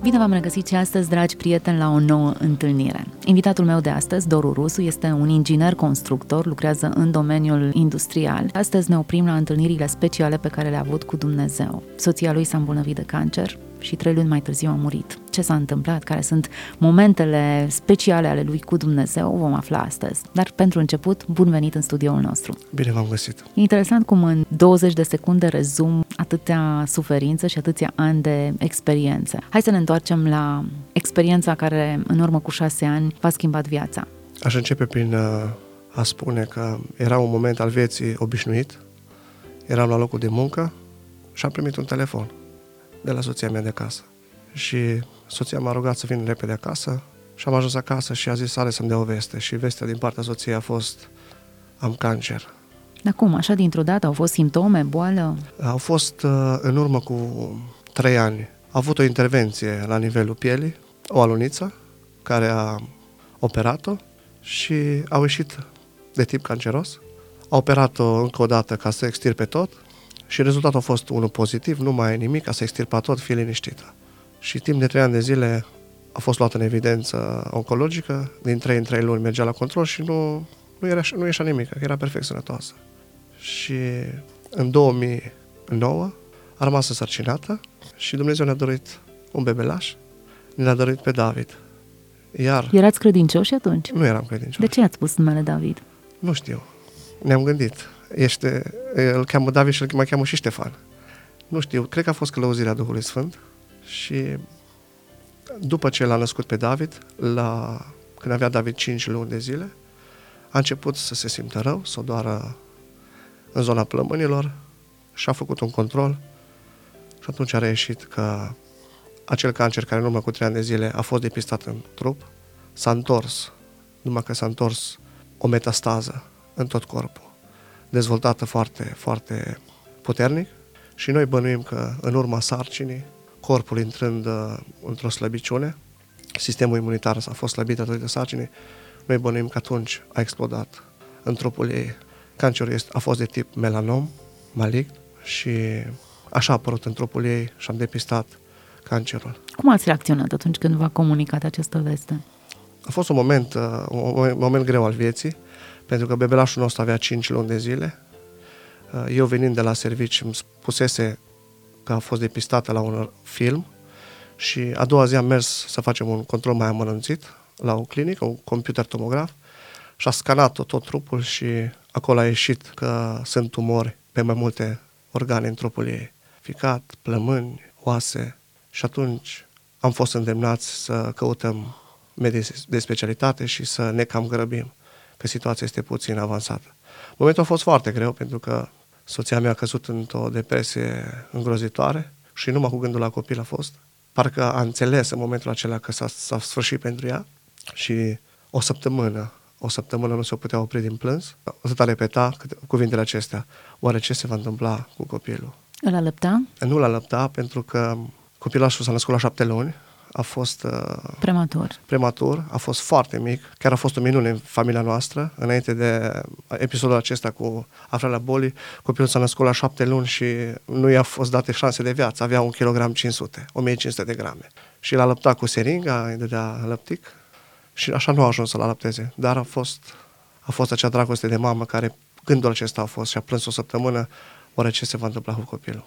Bine v-am regăsit și astăzi, dragi prieteni, la o nouă întâlnire. Invitatul meu de astăzi, Doru Rusu, este un inginer constructor, lucrează în domeniul industrial. Astăzi ne oprim la întâlnirile speciale pe care le-a avut cu Dumnezeu. Soția lui s-a îmbolnăvit de cancer și 3 luni mai târziu a murit. Ce s-a întâmplat? Care sunt momentele speciale ale lui cu Dumnezeu? Vom afla astăzi. Dar pentru început, bun venit în studioul nostru. Bine v-am găsit. Interesant cum în 20 de secunde rezum atâtea suferință și atâția ani de experiențe. Hai să ne întoarcem la experiența care în urmă cu 6 ani v-a schimbat viața. Aș începe prin a spune că era un moment al vieții obișnuit. Eram la locul de muncă și am primit un telefon de la soția mea de acasă. Și soția m-a rugat să vin repede acasă și am ajuns acasă și a zis are să-mi dea o veste. Și vestea din partea soției a fost am cancer. Dar cum? Așa dintr-o dată? Au fost simptome, boală? Au fost în urmă cu 3 ani. A avut o intervenție la nivelul pielii, o aluniță care a operat-o și au ieșit de tip canceros. A operat-o încă o dată ca să extirpe tot și rezultatul a fost unul pozitiv, nu mai e nimic, ca să extirpa tot, fie liniștită. Și timp de 3 ani de zile a fost luată în evidență oncologică, din 3 în 3 luni mergea la control și nu ieșea nimic, că era perfect sănătoasă. Și în 2009 a rămas însărcinată și Dumnezeu ne-a dorit un bebelaș, ne-a dorit pe David. Iar erați credincioși atunci? Nu eram credincioși. De ce ați pus numele David? Nu știu. Ne-am gândit. Îl cheamă David și îl mai cheamă și Ștefan. Nu știu. Cred că a fost călăuzirea Duhului Sfânt și după ce l-a născut pe David, când avea David 5 luni de zile, a început să se simtă rău, să o doară în zona plămânilor și a făcut un control și atunci a reieșit că acel cancer care în urmă cu 3 ani de zile a fost depistat în trup, s-a întors, numai că s-a întors o metastază în tot corpul, dezvoltată foarte, foarte puternic și noi bănuim că în urma sarcinii, corpul intrând într-o slăbiciune, sistemul imunitar s-a fost slăbit datorită sarcinii, noi bănuim că atunci a explodat în trupul ei. Cancerul a fost de tip melanom, malign și așa a apărut în trupul ei și am depistat cancerul. Cum ați reacționat atunci când v-a comunicat această veste? A fost un moment greu al vieții, pentru că bebelașul nostru avea 5 luni de zile. Eu venind de la serviciu îmi spusese că a fost depistată la un film și a doua zi am mers să facem un control mai amănunțit la o clinică, un computer tomograf și a scanat tot trupul și acolo a ieșit că sunt tumori pe mai multe organe în trupul ei. Ficat, plămâni, oase și atunci am fost îndemnați să căutăm medici de specialitate și să ne cam grăbim, că situația este puțin avansată. Momentul a fost foarte greu pentru că soția mea a căzut într-o depresie îngrozitoare și numai cu gândul la copil a fost. Parcă a înțeles în momentul acela că s-a sfârșit pentru ea și o săptămână nu se putea opri din plâns. Atât a repeta cuvintele acestea. Oare ce se va întâmpla cu copilul? Îl alăpta? Nu l-a alăptat pentru că copilașul s-a născut la 7 luni, a fost prematur, a fost foarte mic, chiar a fost o minune în familia noastră. Înainte de episodul acesta cu aflarea bolii, copilul s-a născut la 7 luni și nu i-a fost date șanse de viață, avea 1,5 kg, 1500 de grame. Și l-a lăptat cu seringa, îi dădea lăptic și așa nu a ajuns să-l alăpteze, dar a fost acea dragoste de mamă care gândul acesta a fost și a plâns o săptămână, oare ce se va întâmpla cu copilul.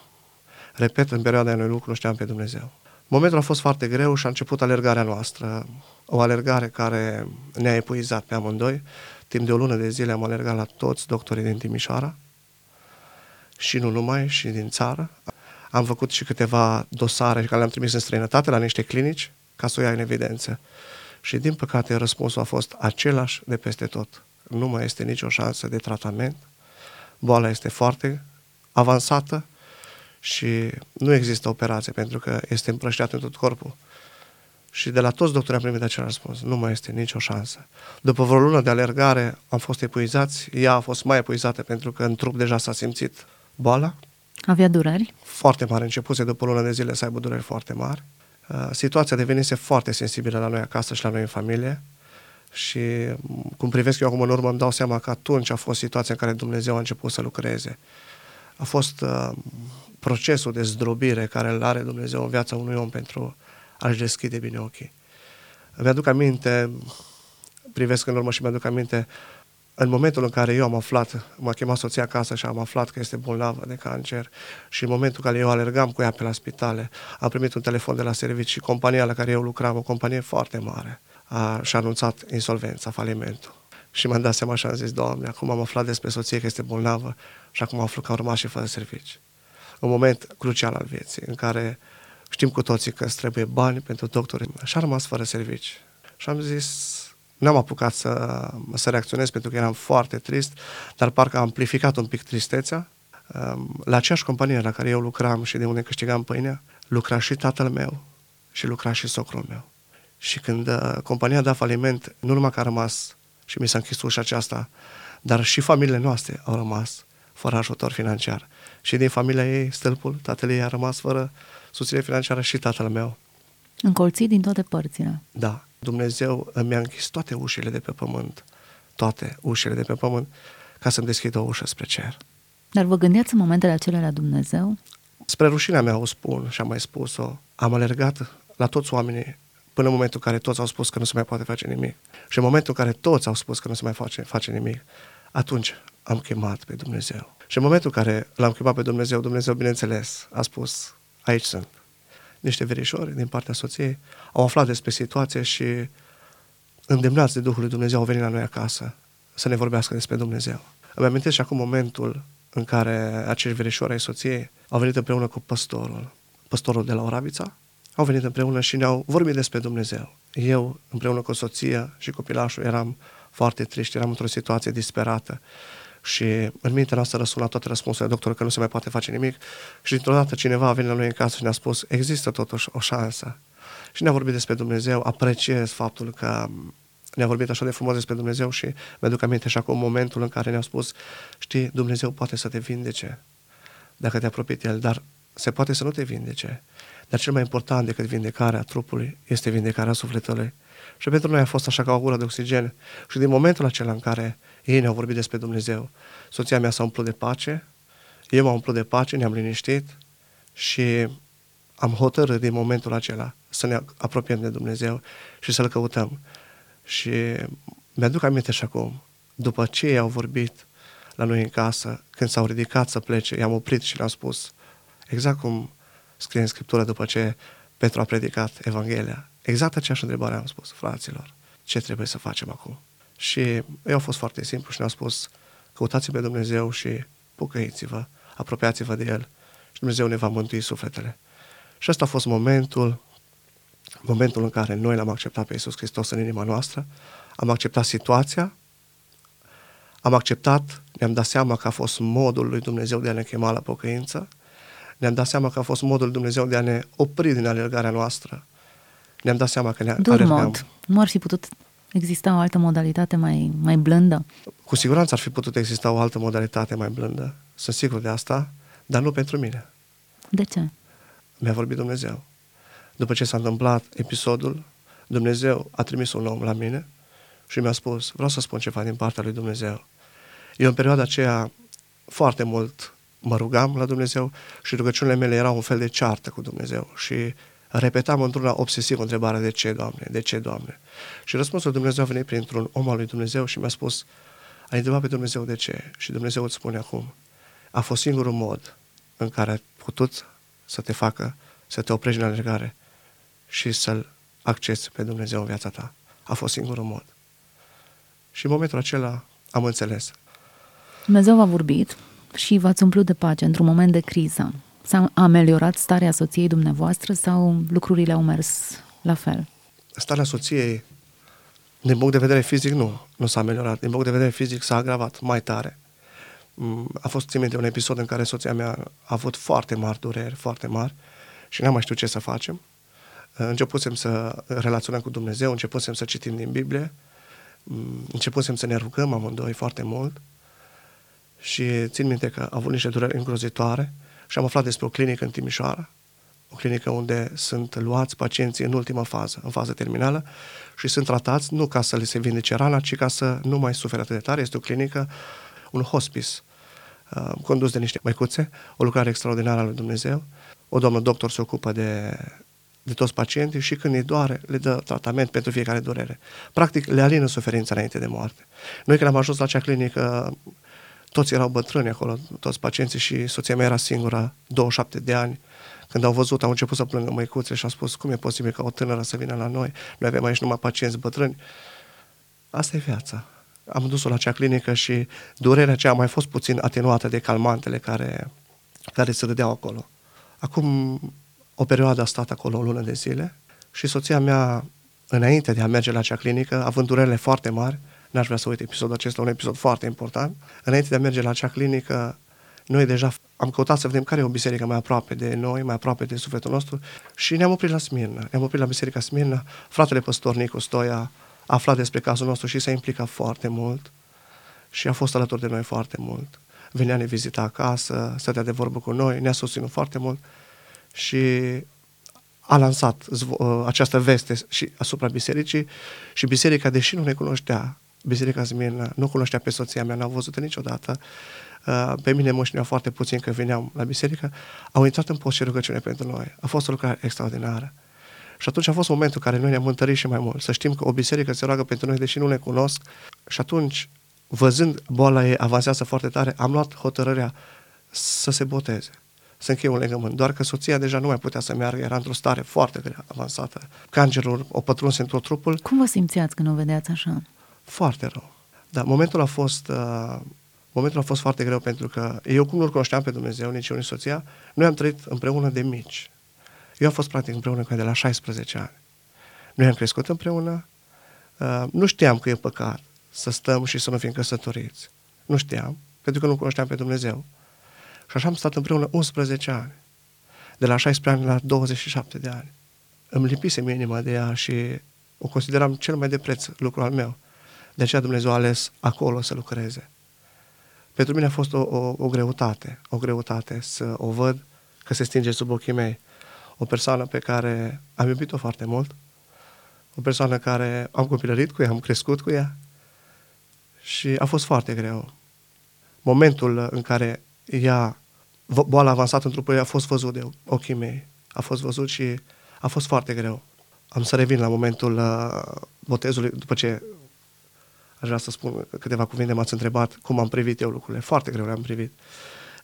Repet, în perioada unui lucru nu știam pe Dumnezeu. Momentul a fost foarte greu și a început alergarea noastră, o alergare care ne-a epuizat pe amândoi. Timp de o lună de zile am alergat la toți doctorii din Timișoara și nu numai, și din țară. Am făcut și câteva dosare care le-am trimis în străinătate la niște clinici ca să o ia în evidență. Și din păcate răspunsul a fost același de peste tot. Nu mai este nicio șansă de tratament, boala este foarte avansată și nu există operație pentru că este împrăștiat în tot corpul. Și de la toți doctorii am primit acel răspuns. Nu mai este nicio șansă. După vreo lună de alergare am fost epuizați. Ea a fost mai epuizată pentru că în trup deja s-a simțit boala. Avea dureri? Foarte mari. Începuse după lună de zile să aibă dureri foarte mari. Situația devenise foarte sensibilă la noi acasă și la noi în familie. Și cum privesc eu acum în urmă, îmi dau seama că atunci a fost situația în care Dumnezeu a început să lucreze. A fost procesul de zdrobire care îl are Dumnezeu în viața unui om pentru a-și deschide bine ochii. Îmi aduc aminte, privesc în urmă și mi-aduc aminte, în momentul în care eu am aflat, m-a chemat soția acasă și am aflat că este bolnavă de cancer și în momentul în care eu alergam cu ea pe la spitale, am primit un telefon de la serviciu și compania la care eu lucram, o companie foarte mare, și-a anunțat insolvența, falimentul. Și mi-am dat seama și am zis, Doamne, acum am aflat despre soție că este bolnavă și acum am aflat că a urmat și fără servici. Un moment crucial al vieții, în care știm cu toții că îți trebuie bani pentru doctori și a rămas fără servici. Și am zis, n-am apucat să reacționez pentru că eram foarte trist, dar parcă am amplificat un pic tristețea. La aceeași companie la care eu lucram și de unde câștigam pâinea, lucra și tatăl meu și lucra și socrul meu. Și când compania a dat faliment, nu numai că a rămas și mi s-a închis ușa aceasta, dar și familiile noastre au rămas fără ajutor financiar. Și din familia ei, stâlpul, tatăl ei a rămas fără susținere financiară și tatăl meu. Încolțit din toate părțile. Da. Dumnezeu mi-a închis toate ușile de pe pământ, toate ușile de pe pământ, ca să-mi deschid o ușă spre cer. Dar vă gândeați în momentele acelea la Dumnezeu? Spre rușinea mea o spun și am mai spus-o. Am alergat la toți oamenii până în momentul în care toți au spus că nu se mai poate face nimic. Și în momentul în care toți au spus că nu se mai face nimic, atunci am chemat pe Dumnezeu. Și în momentul în care l-am chemat pe Dumnezeu, Dumnezeu, bineînțeles, a spus, aici sunt. Niște verișori din partea soției au aflat despre situație și îndemnați de Duhul lui Dumnezeu au venit la noi acasă să ne vorbească despre Dumnezeu. Îmi amintesc și acum momentul în care acești verișori ai soției au venit împreună cu păstorul de la Oravița, au venit împreună și ne-au vorbit despre Dumnezeu. Eu, împreună cu soția și copilașul, eram foarte triști, eram într-o situație disperată și în mintea noastră răsuna toate răspunsurile doctorului că nu se mai poate face nimic și dintr-o dată cineva a venit la noi în casă și ne-a spus există totuși o șansă și ne-a vorbit despre Dumnezeu. Apreciez faptul că ne-a vorbit așa de frumos despre Dumnezeu și mi-aduc aminte și acum momentul în care ne-a spus, știi, Dumnezeu poate să te vindece dacă te apropii de El, dar se poate să nu te vindece. Dar cel mai important decât vindecarea trupului este vindecarea sufletului. Și pentru noi a fost așa ca o gură de oxigen. Și din momentul acela în care ei ne-au vorbit despre Dumnezeu, soția mea s-a umplut de pace, eu m-am umplut de pace, ne-am liniștit și am hotărât din momentul acela să ne apropiem de Dumnezeu și să-L căutăm. Și mi-aduc aminte și acum, după ce ei au vorbit la noi în casă, când s-au ridicat să plece, i-am oprit și le-am spus, exact cum scrie în Scriptură după ce Petru a predicat Evanghelia, exact aceeași întrebare am spus, fraților, ce trebuie să facem acum? Și ei au fost foarte simplu și ne-au spus, căutați pe Dumnezeu și pocăiți-vă, apropiați-vă de El și Dumnezeu ne va mântui sufletele. Și ăsta a fost momentul în care noi L-am acceptat pe Iisus Hristos în inima noastră, am acceptat situația, ne-am dat seama că a fost modul lui Dumnezeu de a ne chema la pocăință, ne-am dat seama că a fost modul lui Dumnezeu de a ne opri din alergarea noastră. Ne-am dat seama că ne alergam. Nu ar fi putut exista o altă modalitate mai blândă? Cu siguranță ar fi putut exista o altă modalitate mai blândă. Sunt sigur de asta, dar nu pentru mine. De ce? Mi-a vorbit Dumnezeu. După ce s-a întâmplat episodul, Dumnezeu a trimis un om la mine și mi-a spus, vreau să spun ceva din partea lui Dumnezeu. Eu în perioada aceea foarte mult mă rugam la Dumnezeu și rugăciunile mele erau un fel de ceartă cu Dumnezeu și repetam într-una obsesiv întrebarea de ce, Doamne, de ce, Doamne? Și răspunsul Dumnezeu a venit printr-un om al lui Dumnezeu și mi-a spus, ai întrebat pe Dumnezeu de ce? Și Dumnezeu îți spune acum, a fost singurul mod în care ai putut să te facă, să te oprești în alergare și să-L accesi pe Dumnezeu în viața ta. A fost singurul mod. Și în momentul acela am înțeles. Dumnezeu v-a vorbit și v-ați umplut de pace într-un moment de criză. S-a ameliorat starea soției dumneavoastră sau lucrurile au mers la fel? Starea soției, din punct de vedere fizic, nu s-a ameliorat. Din punct de vedere fizic s-a agravat mai tare. A fost, țin minte, un episod în care soția mea a avut foarte mari dureri, foarte mari și n-am mai știut ce să facem. începusem să relaționăm cu Dumnezeu, începusem să citim din Biblie, începusem să ne rugăm amândoi foarte mult și țin minte că am avut niște dureri îngrozitoare și am aflat despre o clinică în Timișoara, o clinică unde sunt luați pacienții în ultima fază, în fază terminală, și sunt tratați nu ca să le se vindece rana, ci ca să nu mai sufere atât de tare. Este o clinică, un hospice, condus de niște măicuțe, o lucrare extraordinară a lui Dumnezeu. O doamnă doctor se ocupă de toți pacienții și când îi doare, le dă tratament pentru fiecare durere. Practic, le alină suferința înainte de moarte. Noi când am ajuns la acea clinică, toți erau bătrâni acolo, toți pacienții, și soția mea era singură, 27 de ani. Când au văzut, au început să plângă măicuțele și au spus: cum e posibil ca o tânără să vină la noi? Noi avem aici numai pacienți bătrâni. Asta e viața. Am dus-o la acea clinică și durerea aceea a mai fost puțin atenuată de calmantele care se dădeau acolo. Acum, o perioadă a stat acolo, o lună de zile, și soția mea, înainte de a merge la acea clinică, având durerele foarte mari, n-aș vrea să uit episodul acesta, un episod foarte important, înainte de a merge la acea clinică, noi deja am căutat să vedem care e o biserică mai aproape de noi, mai aproape de sufletul nostru, și ne-am oprit la Smirna. Ne-am oprit la biserica Smirna. Fratele păstor Nicu Stoia a aflat despre cazul nostru și s-a implicat foarte mult și a fost alături de noi foarte mult. Venea, ne vizita acasă, stătea de vorbă cu noi, ne-a susținut foarte mult și a lansat această veste și asupra bisericii, și biserica, deși nu ne cunoștea, biserica Smirna nu cunoștea pe soția mea, n-a văzut-o niciodată, pe mine mă știau foarte puțin că veneam la biserică, au intrat în post și rugăciune pentru noi. A fost o lucrare extraordinară. Și atunci a fost momentul în care noi ne-am întărit și mai mult, să știm că o biserică se roagă pentru noi, deși nu ne cunosc. Și atunci, văzând boala ei avansează foarte tare, am luat hotărârea să se boteze, să încheie un legământ. Doar că soția deja nu mai putea să meargă, era într-o stare foarte grea, avansată. Cancerul o pătrunse în tot trupul. Cum vă simțeați când o vedeați așa? Foarte rău. Dar momentul a fost foarte greu, pentru că eu, cum nu-L cunoșteam pe Dumnezeu, nici eu, nici soția, noi am trăit împreună de mici. Eu am fost practic împreună cu ea de la 16 ani. Noi am crescut împreună, nu știam că e păcat să stăm și să nu fim căsătoriți. Nu știam, pentru că nu cunoșteam pe Dumnezeu. Și așa am stat împreună 11 ani, de la 16 ani la 27 de ani. Îmi lipisem inima de ea și o consideram cel mai de preț lucru al meu. De aceea Dumnezeu a ales acolo să lucreze. Pentru mine a fost o greutate să o văd că se stinge sub ochii mei. O persoană pe care am iubit-o foarte mult, o persoană care am copilărit cu ea, am crescut cu ea, și a fost foarte greu. Momentul în care boala avansată în trupul ei a fost văzut de ochii mei, a fost văzut și a fost foarte greu. Am să revin la momentul botezului, după ce aș vrea să spun câteva cuvinte. M-ați întrebat cum am privit eu lucrurile. Foarte greu le-am privit.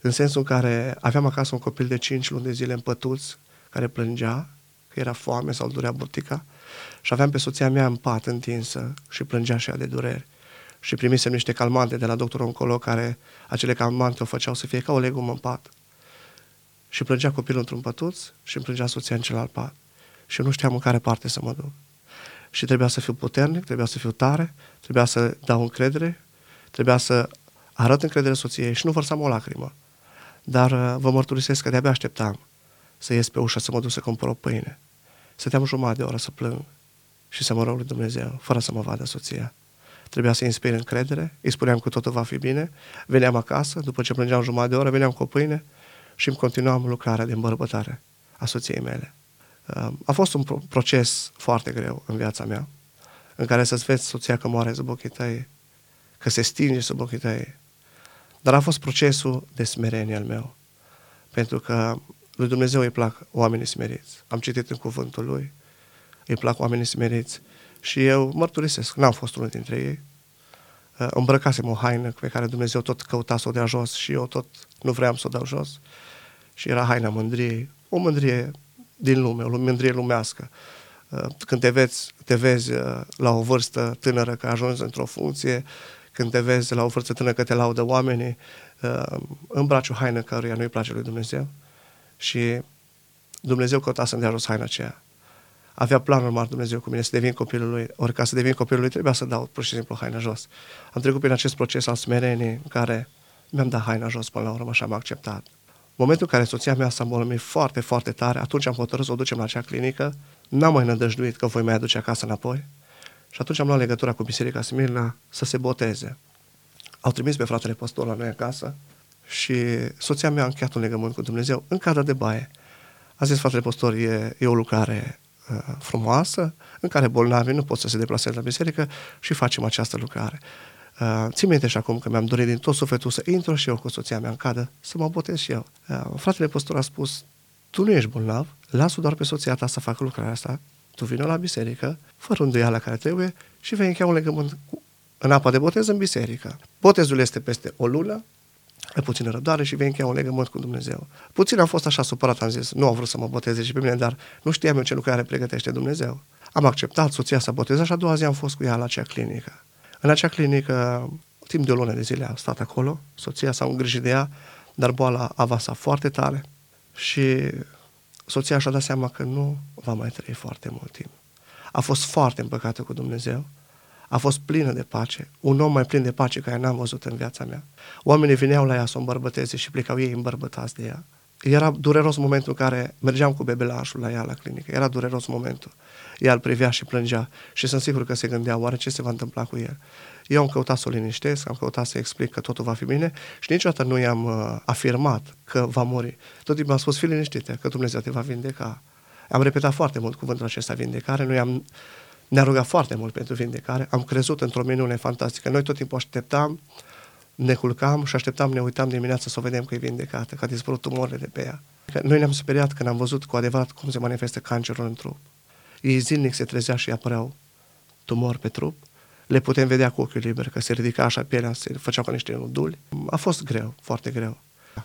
În sensul în care aveam acasă un copil de 5 luni de zile în pătuți, care plângea că era foame sau durea burtica, și aveam pe soția mea în pat întinsă și plângea și ea de dureri. Și primisem niște calmante de la doctorul oncolog, care acele calmante o făceau să fie ca o legumă în pat. Și plângea copilul într-un pătuț și îmi plângea soția în celălalt pat. Și nu știam în care parte să mă duc. Și trebuia să fiu puternic, trebuia să fiu tare, trebuia să dau încredere, trebuia să arăt încredere soției și nu vărsam o lacrimă. Dar vă mărturisesc că de-abia așteptam să ies pe ușă, să mă duc să cumpăr o pâine. Stăteam jumătate de oră să plâng și să mă rog lui Dumnezeu, fără să mă vadă soția. Trebuia să inspir încredere, îi spuneam că totul va fi bine, veneam acasă, după ce plângeam jumătate de oră, veneam cu o pâine și îmi continuam lucrarea de îmbărbătare a soției mele. A fost un proces foarte greu în viața mea, în care să-ți vezi soția că moare sub ochii tăi, că se stinge sub ochii tăi. Dar a fost procesul de smerenie al meu, pentru că lui Dumnezeu îi plac oamenii smeriți. Am citit în cuvântul Lui, îi plac oamenii smeriți. Și eu mărturisesc, n-am fost unul dintre ei. Îmbrăcasem o haină pe care Dumnezeu tot căuta să o dea jos și eu tot nu vreau să o dau jos. Și era haina mândriei, o mândrie din lume, o mândrie lumească. Când te vezi la o vârstă tânără că ajungi într-o funcție, când te vezi la o vârstă tânără că te laudă oamenii, îmbraci o haină căruia nu-i place lui Dumnezeu. Și Dumnezeu căuta să-mi dea jos haina aceea. Avea planul mare Dumnezeu cu mine, să devin copilul Lui. Ori ca să devin copilul Lui trebuia să dau pur și simplu haina jos. Am trecut prin acest proces al smereniei în care mi-am dat haina jos până la urmă și am acceptat. Momentul în care soția mea s-a îmbolnăvit foarte, foarte tare, atunci am hotărât să o ducem la acea clinică n-am mai nădăjduit că voi mai aduce acasă înapoi și atunci am luat legătura cu Biserica Smirna să se boteze. Au trimis pe fratele pastor la noi acasă și soția mea a încheiat un legământ cu Dumnezeu în cadă de baie. A zis, fratele pastor, e o lucrare frumoasă, în care bolnavii nu pot să se deplaseze la biserică și facem această lucrare. Țin minte și acum că mi-am dorit din tot sufletul să intru și eu cu soția mea în cadă, să mă botez și eu. Fratele pastor a spus, tu nu ești bolnav, las-o doar pe soția ta să facă lucrarea asta, tu vino la biserică, fără îndoiala care trebuie și vei încheia un legământ în apa de botez în biserică. Botezul este peste o lună, mai puțină răbdare și vei încheia un legământ cu Dumnezeu. Puțin am fost așa supărat, am zis, nu am vrut să mă boteze și pe mine, dar nu știam eu ce lucrare pregătește Dumnezeu. Am acceptat, soția s-a botezat și a doua zi am fost cu ea la acea clinică. În acea clinică, timp de o lună de zile am stat acolo, soția s-a îngrijit de ea, dar boala avansa foarte tare și soția și-a dat seama că nu va mai trăi foarte mult timp. A fost foarte împăcată cu Dumnezeu, a fost plină de pace, un om mai plin de pace care n-am văzut în viața mea. Oamenii vineau la ea să o îmbărbăteze și plecau ei îmbărbătați de ea. Era dureros momentul în care mergeam cu bebelașul la ea la clinică, era dureros momentul. Ea îl privea și plângea și sunt sigur că se gândea oare ce se va întâmpla cu el. Eu am căutat să o liniștesc, am căutat să explic că totul va fi bine și niciodată nu i-am afirmat că va muri. Tot timpul am spus, fii liniștită, că Dumnezeu te va vindeca. Am repetat foarte mult cuvântul acesta, vindecare, ne-a rugat foarte mult pentru vindecare, am crezut într-o minune fantastică. Noi tot timpul așteptam, ne culcam și așteptam, ne uitam dimineața să o vedem că e vindecată, că a dispărut tumorile de pe ea. Noi ne-am speriat când am văzut cu adevărat cum se manifestă cancerul în trup. Ei zilnic se trezea și apăreau tumori pe trup, le putem vedea cu ochiul liber, că se ridica așa pielea, se făceau ca niște noduli. A fost greu, foarte greu.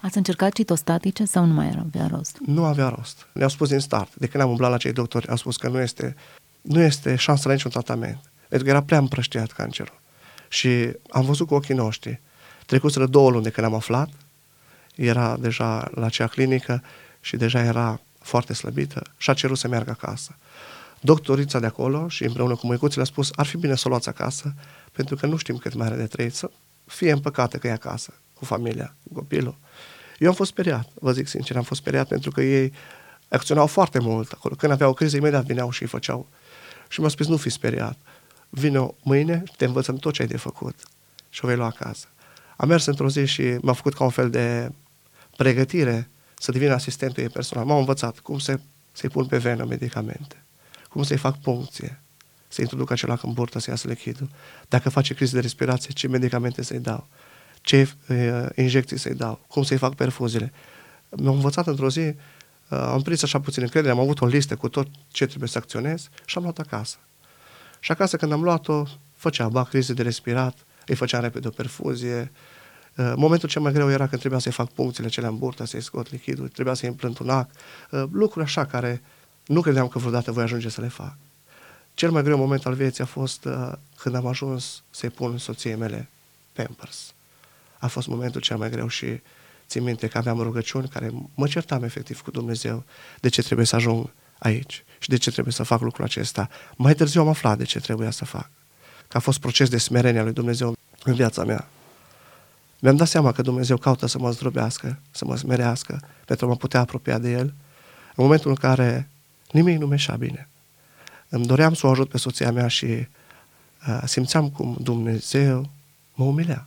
Ați încercat citostatice sau nu mai avea rost? Nu avea rost. Le-au spus din start. De când am umblat la cei doctori, au spus că nu este șansă la niciun tratament, pentru că era prea împrăștiat cancerul. Și am văzut cu ochii noștri. Trecuseră 2 luni de când am aflat, era deja la acea clinică și deja era foarte slăbită și a cerut să meargă acasă. Doctorița de acolo și împreună cu măicuții le-a spus, ar fi bine să o luați acasă, pentru că nu știm cât mai are de trăit, să fie împăcată că e acasă, cu familia, cu copilul. Eu am fost speriat, vă zic sincer, am fost speriat pentru că ei acționau foarte mult acolo. Când aveau o criză, imediat vineau și îi făceau. Și mi-a spus, nu fi speriat, vino mâine, te învățăm tot ce ai de făcut și o vei lua acasă. Am mers într-o zi și m-a făcut ca un fel de pregătire să devină asistentul ei personal. M-au învățat cum să-i pun pe venă medicamente, cum să-i fac puncție, să-i introduc acela în burtă, să iasă lichidul, dacă face crize de respirație, ce medicamente să-i dau, ce injecții să-i dau, cum să-i fac perfuziile. M-au învățat într-o zi, am prins așa puțin încredere, am avut o listă cu tot ce trebuie să acționez și am luat acasă. Și acasă când am luat-o, făcea crize de respirat, îi făceam repede o perfuzie. Momentul cel mai greu era când trebuia să-i fac puncțiile cele în burtă, să-i scot lichidul, trebuia să-i împlânt un ac, lucruri așa care nu credeam că vreodată voi ajunge să le fac. Cel mai greu moment al vieții a fost când am ajuns să-i pun soției mele Pampers. A fost momentul cel mai greu și țin minte că aveam rugăciuni care mă certam efectiv cu Dumnezeu de ce trebuie să ajung aici și de ce trebuie să fac lucrul acesta. Mai târziu am aflat de ce trebuia să fac. Că a fost proces de smerenie a lui Dumnezeu în viața mea. Mi-am dat seama că Dumnezeu caută să mă zdrobească, să mă smerească, pentru a mă putea apropia de El. În momentul în care nimic nu mi-eșa bine. Îmi doream să o ajut pe soția mea și simțeam cum Dumnezeu mă umilea,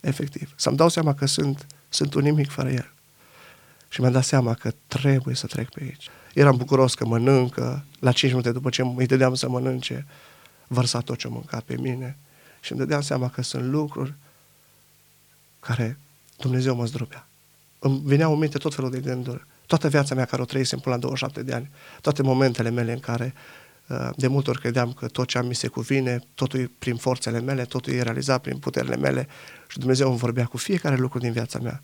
efectiv. Să-mi dau seama că sunt un nimic fără El. Și mi-am dat seama că trebuie să trec pe aici. Eram bucuros că mănâncă, la 5 minute după ce îi dădeam să mănânce, vărsa tot ce-o mânca pe mine și îmi dădeam seama că sunt lucruri care Dumnezeu mă zdrobea. Îmi vineau în minte tot felul de gânduri. Toată viața mea care o trăisem până la 27 de ani, toate momentele mele în care de multe ori credeam că tot ce am mi se cuvine, totul e prin forțele mele, totul e realizat prin puterile mele și Dumnezeu îmi vorbea cu fiecare lucru din viața mea,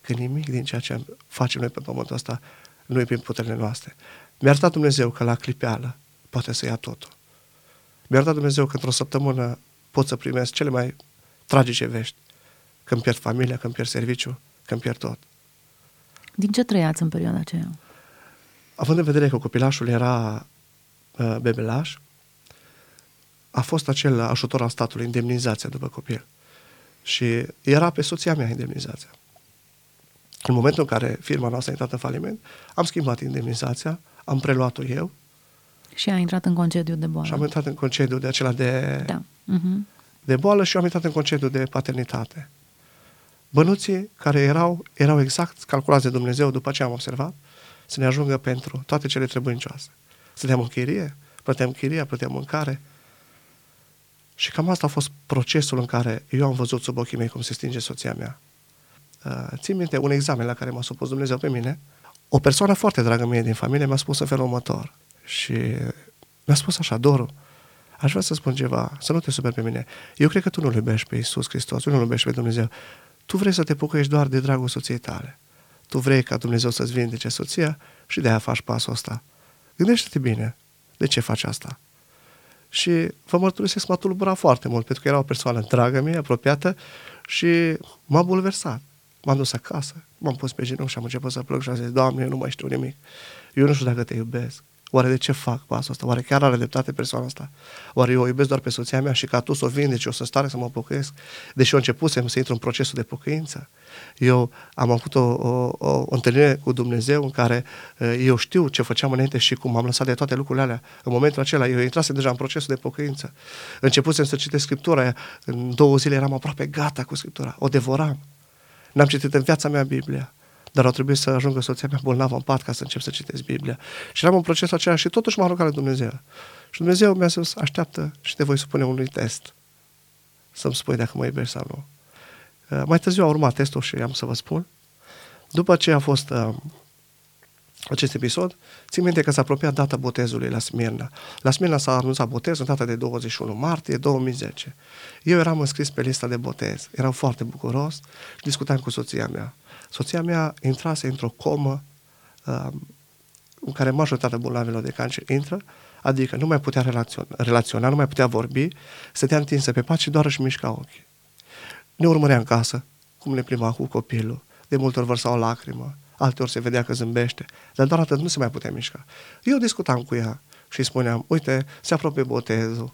că nimic din ceea ce facem noi pe pământul ăsta nu e prin puterile noastre. Mi-a arătat Dumnezeu că la clipeală poate să ia totul. Mi-a arătat Dumnezeu că într-o săptămână pot să primesc cele mai tragice vești, că îmi pierd familia, că îmi pierd serviciu, că îmi pierd tot. Din ce trăiați în perioada aceea? Având în vedere că copilașul era bebelaș, a fost acel ajutor al statului, indemnizația după copil. Și era pe soția mea indemnizația. În momentul în care firma noastră a intrat în faliment, am schimbat indemnizația, am preluat-o eu. Și a intrat în concediu de boală. Și am intrat în concediu de acela de, da. De boală și eu am intrat în concediu de paternitate. Bănuții care erau exact calculați de Dumnezeu, după ce am observat, să ne ajungă pentru toate cele trebuincioase. Stăteam în chirie, plăteam chiria, plăteam mâncare. Și cam asta a fost procesul în care eu am văzut sub ochii mei cum se stinge soția mea. Țin minte un examen la care m-a supus Dumnezeu pe mine. O persoană foarte dragă mie din familie mi-a spus în felul următor. Și mi-a spus așa: Doru, aș vrea să spun ceva, să nu te superi pe mine. Eu cred că tu nu-L iubești pe Iisus Hristos, tu nu-L iubești pe Dumnezeu. Tu vrei să te pocăiești doar de dragul soției tale. Tu vrei ca Dumnezeu să-ți vindece soția și de-aia faci pasul ăsta. Gândește-te bine de ce faci asta. Și vă mărturisesc, m-a tulburat foarte mult, pentru că era o persoană dragă mie, apropiată, și m-a bulversat. M-am dus acasă, m-am pus pe genunchi și am început să plâng și am zis: Doamne, eu nu mai știu nimic. Eu nu știu dacă te iubesc. Oare de ce fac pasul ăsta? Oare chiar are dreptate persoana asta? Oare eu o iubesc doar pe soția mea și ca tu să o vindeci, eu sunt stare să mă pocăiesc? Deși eu începusem să intru în procesul de pocăință. Eu am avut o întâlnire cu Dumnezeu în care eu știu ce făceam înainte și cum am lăsat de toate lucrurile alea. În momentul acela eu intrasem deja în procesul de pocăință. Începusem să citesc Scriptura. În 2 zile eram aproape gata cu Scriptura. O devoram. N-am citit în viața mea Biblia. Dar a trebuit să ajungă soția mea bolnavă în pat ca să încep să citesc Biblia. Și eram în procesul acela și totuși m-a rugat lui Dumnezeu. Și Dumnezeu mi-a spus: așteaptă și te voi supune unui test. Să-mi spui dacă mă iubești sau nu. Mai târziu a urmat testul și am să vă spun. După ce a fost acest episod, țin minte că s-a apropiat data botezului la Smirna. La Smirna s-a anunțat botezul în data de 21 martie 2010. Eu eram înscris pe lista de botez. Eram foarte bucuros și discutam cu soția mea. Soția mea intrase într-o comă în care majoritatea bolnavilor de cancer intră, adică nu mai putea relaționa, nu mai putea vorbi, stătea întinsă pe pat și doar își mișca ochii. Ne urmărea în casă, cum ne plimba cu copilul, de multe ori vărsa o lacrimă, alteori se vedea că zâmbește, dar doar atât, nu se mai putea mișca. Eu discutam cu ea și îi spuneam: uite, se apropie botezul,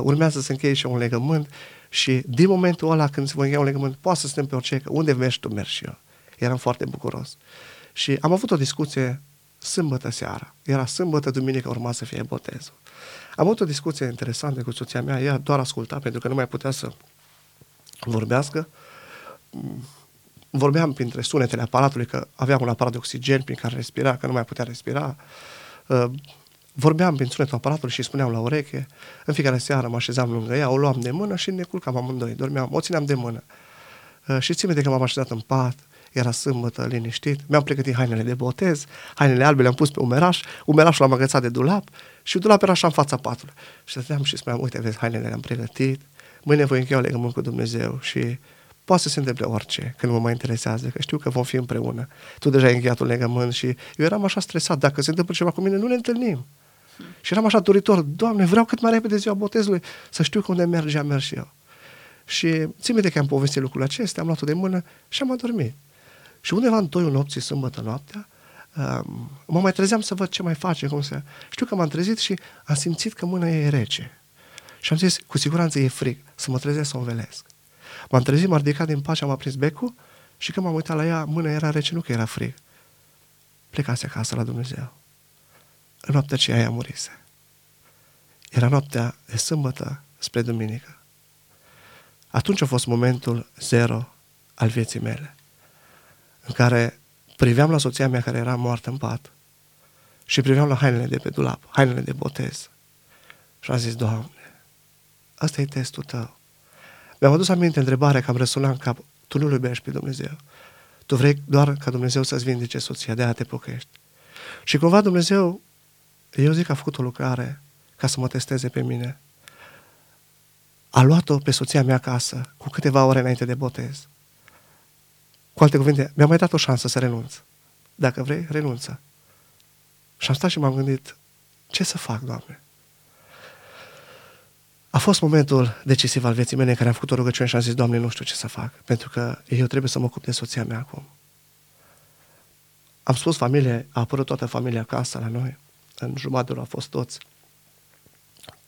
urmează să încheie și un legământ și din momentul ăla când se va încheia un legământ, poate să stăm pe orice, că unde mergi tu, mergi și eu. Eram foarte bucuros. Și am avut o discuție sâmbătă seara. Era sâmbătă, duminică urma să fie botezul. Am avut o discuție interesantă cu soția mea. Ea doar asculta pentru că nu mai putea să vorbească. Vorbeam printre sunetele aparatului, că aveam un aparat de oxigen prin care respira, că nu mai putea respira. Vorbeam prin sunetul aparatului și spuneam la ureche. În fiecare seară mă așezam lângă ea, o luam de mână și ne culcam amândoi. Dormeam, o țineam de mână. Și țin minte că m-am așezat în pat. Era sâmbătă, liniștit, mi-am pregătit hainele de botez, hainele albe le-am pus pe umeraș, umerașul l-am agățat de dulap și dulap era așa în fața patului. Și stăteam și spuneam: uite, vezi, hainele le-am pregătit, mâine voi încheia legământ cu Dumnezeu și poate să se întâmple orice, că nu mă mai interesează, că știu că vom fi împreună. Tu deja ai încheiat un legământ și eu eram așa stresat, dacă se întâmplă ceva cu mine, nu ne întâlnim. Și eram așa doritor: Doamne, vreau cât mai repede ziua botezului, să știu că unde merge, am mers și eu. Și țin minte că am povestit lucrul acesta, am luat-o de mână și am adormit. Și undeva în 2 nopții, sâmbătă noaptea, mă mai trezeam să văd ce mai face, cum se... Știu că m-am trezit și am simțit că mâna e rece. Și am zis: cu siguranță e frig, să mă trezesc să o învelesc. M-am trezit, m-am ridicat din pat și am aprins becul și când m-am uitat la ea, mâna era rece, nu că era frig. Plecase acasă la Dumnezeu. În noaptea aceea ea murise. Era noaptea de sâmbătă spre duminică. Atunci a fost momentul 0 al vieții mele, în care priveam la soția mea care era moartă în pat și priveam la hainele de pe dulap, hainele de botez. Și am zis: Doamne, ăsta e testul Tău. Mi-am adus aminte întrebarea că am răsunat în cap: Tu nu-L iubești pe Dumnezeu. Tu vrei doar ca Dumnezeu să-ți vindece soția, de-aia te pocăiești. Și cumva Dumnezeu, eu zic, a făcut o lucrare ca să mă testeze pe mine. A luat-o pe soția mea acasă cu câteva ore înainte de botez. Cu alte cuvinte, mi-a mai dat o șansă să renunț. Dacă vrei, renunță. Și am stat și m-am gândit: ce să fac, Doamne? A fost momentul decisiv al vieții mele în care am făcut o rugăciune și am zis: Doamne, nu știu ce să fac, pentru că eu trebuie să mă ocup de soția mea acum. Am spus familie, a apărut toată familia acasă la noi. În jumătate au fost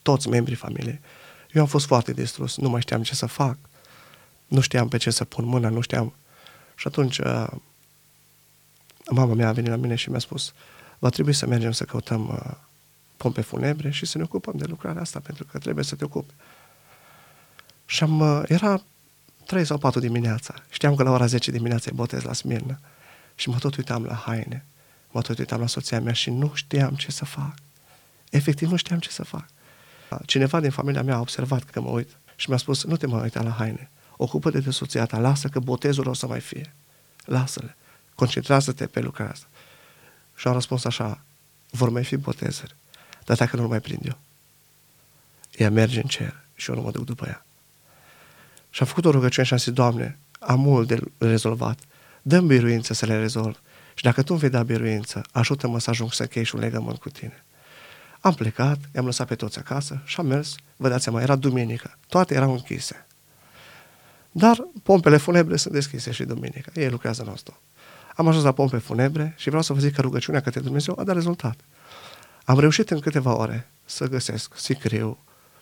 toți membrii familiei. Eu am fost foarte distrus, nu mai știam ce să fac, nu știam pe ce să pun mâna, nu știam. Și atunci mama mea a venit la mine și mi-a spus: va trebui să mergem să căutăm pompe funebre și să ne ocupăm de lucrarea asta, pentru că trebuie să te ocupi. Și era 3 sau 4 dimineața. Știam că la ora 10 dimineața e botez la Smirna. Și mă tot uitam la haine, mă tot uitam la soția mea și nu știam ce să fac. Efectiv, nu știam ce să fac. Cineva din familia mea a observat că mă uit și mi-a spus, nu te mai uita la haine, ocupă-te de soția ta, lasă că botezul o să mai fie. Lasă-le, concentrează-te pe lucrarea asta. Și am răspuns așa, vor mai fi botezări, dar dacă nu mai prind eu. Ea merge în cer și eu nu mă duc după ea. Și am făcut o rugăciune și am zis, Doamne, am mult de rezolvat, dă-mi biruință să le rezolv și dacă Tu îmi vei da biruință, ajută-mă să ajung să închei și un legământ cu Tine. Am plecat, i-am lăsat pe toți acasă și am mers, vă dați seama, era duminică, toate erau închise. Dar pompele funebre sunt deschise și duminică, ei lucrează nostru. Am ajuns la pompe funebre și vreau să vă zic că rugăciunea către Dumnezeu a dat rezultat. Am reușit în câteva ore să găsesc sicriu,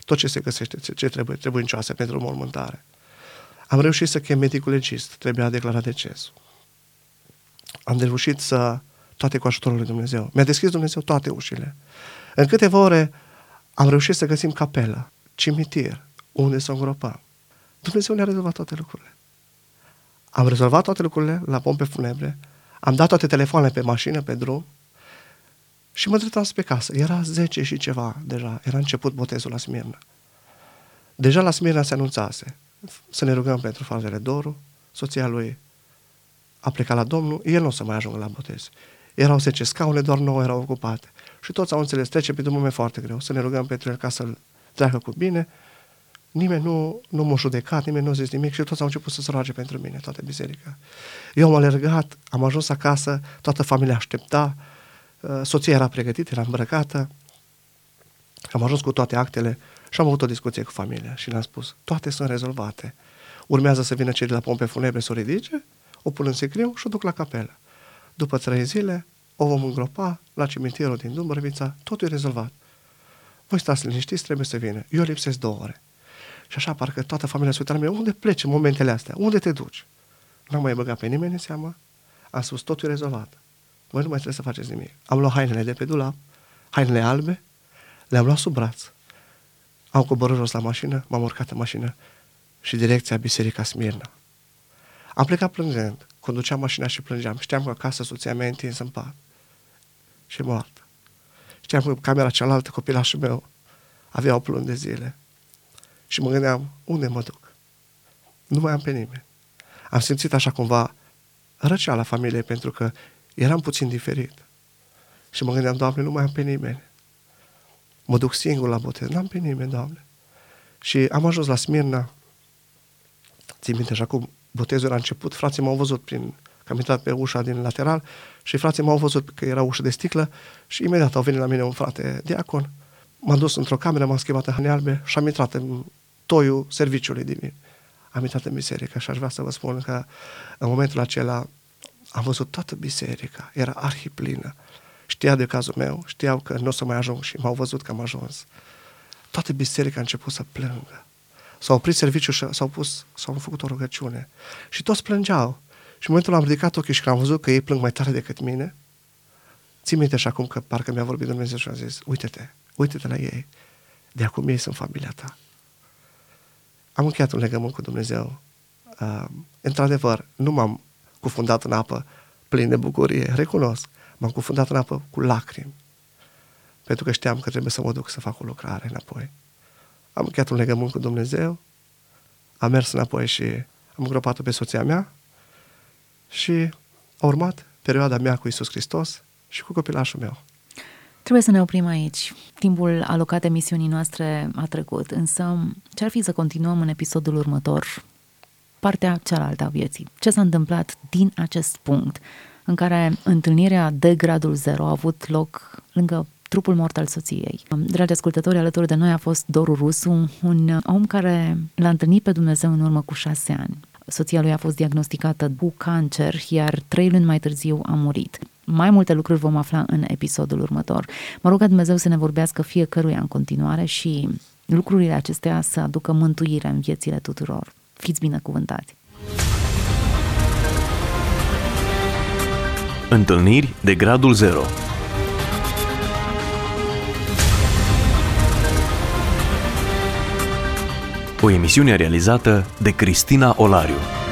tot ce se găsește, ce trebuie, trebuincioase pentru mormântare. Am reușit să chem medicul legist, trebuia declarat decesul. Am reușit să, toate cu ajutorul lui Dumnezeu, mi-a deschis Dumnezeu toate ușile. În câteva ore am reușit să găsim capelă, cimitir, unde să îngropăm. Dumnezeu ne-a rezolvat toate lucrurile. Am rezolvat toate lucrurile la pompe funebre, am dat toate telefoanele pe mașină, pe drum și mă dreptam spre casă. Era 10 și ceva deja, era început botezul la Smirna. Deja la Smirna se anunțase să ne rugăm pentru fratele Doru, soția lui a plecat la Domnul, el nu o să mai ajungă la botez. Erau 10 scaune, doar 9 erau ocupate. Și toți au înțeles, trece pe Dumnezeu foarte greu, să ne rugăm pentru el ca să-l treacă cu bine. Nimeni nu m-a judecat, nimeni nu a zis nimic și toți au început să se roage pentru mine, toată biserica. Eu am alergat, am ajuns acasă, toată familia aștepta, soția era pregătită, era îmbrăcată. Am ajuns cu toate actele și am avut o discuție cu familia și le-am spus, toate sunt rezolvate. Urmează să vină cei de la pompe funebre să o ridice, o pun în sicriu și o duc la capelă. După 3 zile, o vom îngropa la cimitirul din Dumbrăvița, totul e rezolvat. Voi stați liniștiți, trebuie să vină. Eu lipsesc 2 ore. Și așa parcă toată familia se uită la mine, unde pleci în momentele astea? Unde te duci? N-am mai băgat pe nimeni în seamă. Am spus, totul e rezolvat. Voi nu mai trebuie să faceți nimic. Am luat hainele de pe dulap, hainele albe, le-am luat sub braț. Am coborât jos la mașină, m-am urcat în mașină și direcția Biserica Smirna. Am plecat plângând, conduceam mașina și plângeam. Știam că acasă soția mea e întinsă în pat și e moartă. Știam că camera cealaltă, copilașul meu, avea 8 luni de zile. Și mă gândeam, unde mă duc? Nu mai am pe nimeni. Am simțit așa cumva răceala familiei pentru că eram puțin diferit. Și mă gândeam, Doamne, nu mai am pe nimeni. Mă duc singur la botez, n-am pe nimeni, Doamne. Și am ajuns la Smirna. Țin minte, și acum botezul era început, frații m-au văzut că am intrat pe ușa din lateral și frații m-au văzut că era ușă de sticlă și imediat au venit la mine un frate diacon. M-am dus într-o cameră, m-am schimbat în haine albe și am intrat în toiul serviciului divin. Am intrat în biserică și aș vrea să vă spun că în momentul acela am văzut toată biserica, era arhiplină. Știa de cazul meu, știau că nu o să mai ajung și m-au văzut că am ajuns. Toată biserica a început să plângă. S-au oprit serviciul și s-au făcut o rugăciune. Și toți plângeau. Și în momentul am ridicat ochii și când am văzut că ei plâng mai tare decât mine, țin minte și acum că parcă mi-a vorbit Dumnezeu și a zis, uite-te la ei, de acum ei sunt familia ta. Am încheiat un legământ cu Dumnezeu. Într-adevăr, nu m-am cufundat în apă plin de bucurie, recunosc. M-am cufundat în apă cu lacrimi, pentru că știam că trebuie să mă duc să fac o lucrare înapoi. Am încheiat un legământ cu Dumnezeu, am mers înapoi și am îngropat-o pe soția mea și a urmat perioada mea cu Iisus Hristos și cu copilașul meu. Trebuie să ne oprim aici. Timpul alocat emisiunii noastre a trecut, însă ce-ar fi să continuăm în episodul următor, partea cealaltă a vieții? Ce s-a întâmplat din acest punct în care întâlnirea de gradul 0 a avut loc lângă trupul mort al soției? Dragi ascultători, alături de noi a fost Doru Rusu, un om care l-a întâlnit pe Dumnezeu în urmă cu 6 ani. Soția lui a fost diagnosticată cu cancer, iar 3 luni mai târziu a murit. Mai multe lucruri vom afla în episodul următor. Mă rog ca Dumnezeu să ne vorbească fiecăruia în continuare și lucrurile acestea să aducă mântuire în viețile tuturor. Fiți binecuvântați! Întâlniri de gradul 0. O emisiune realizată de Cristina Olariu.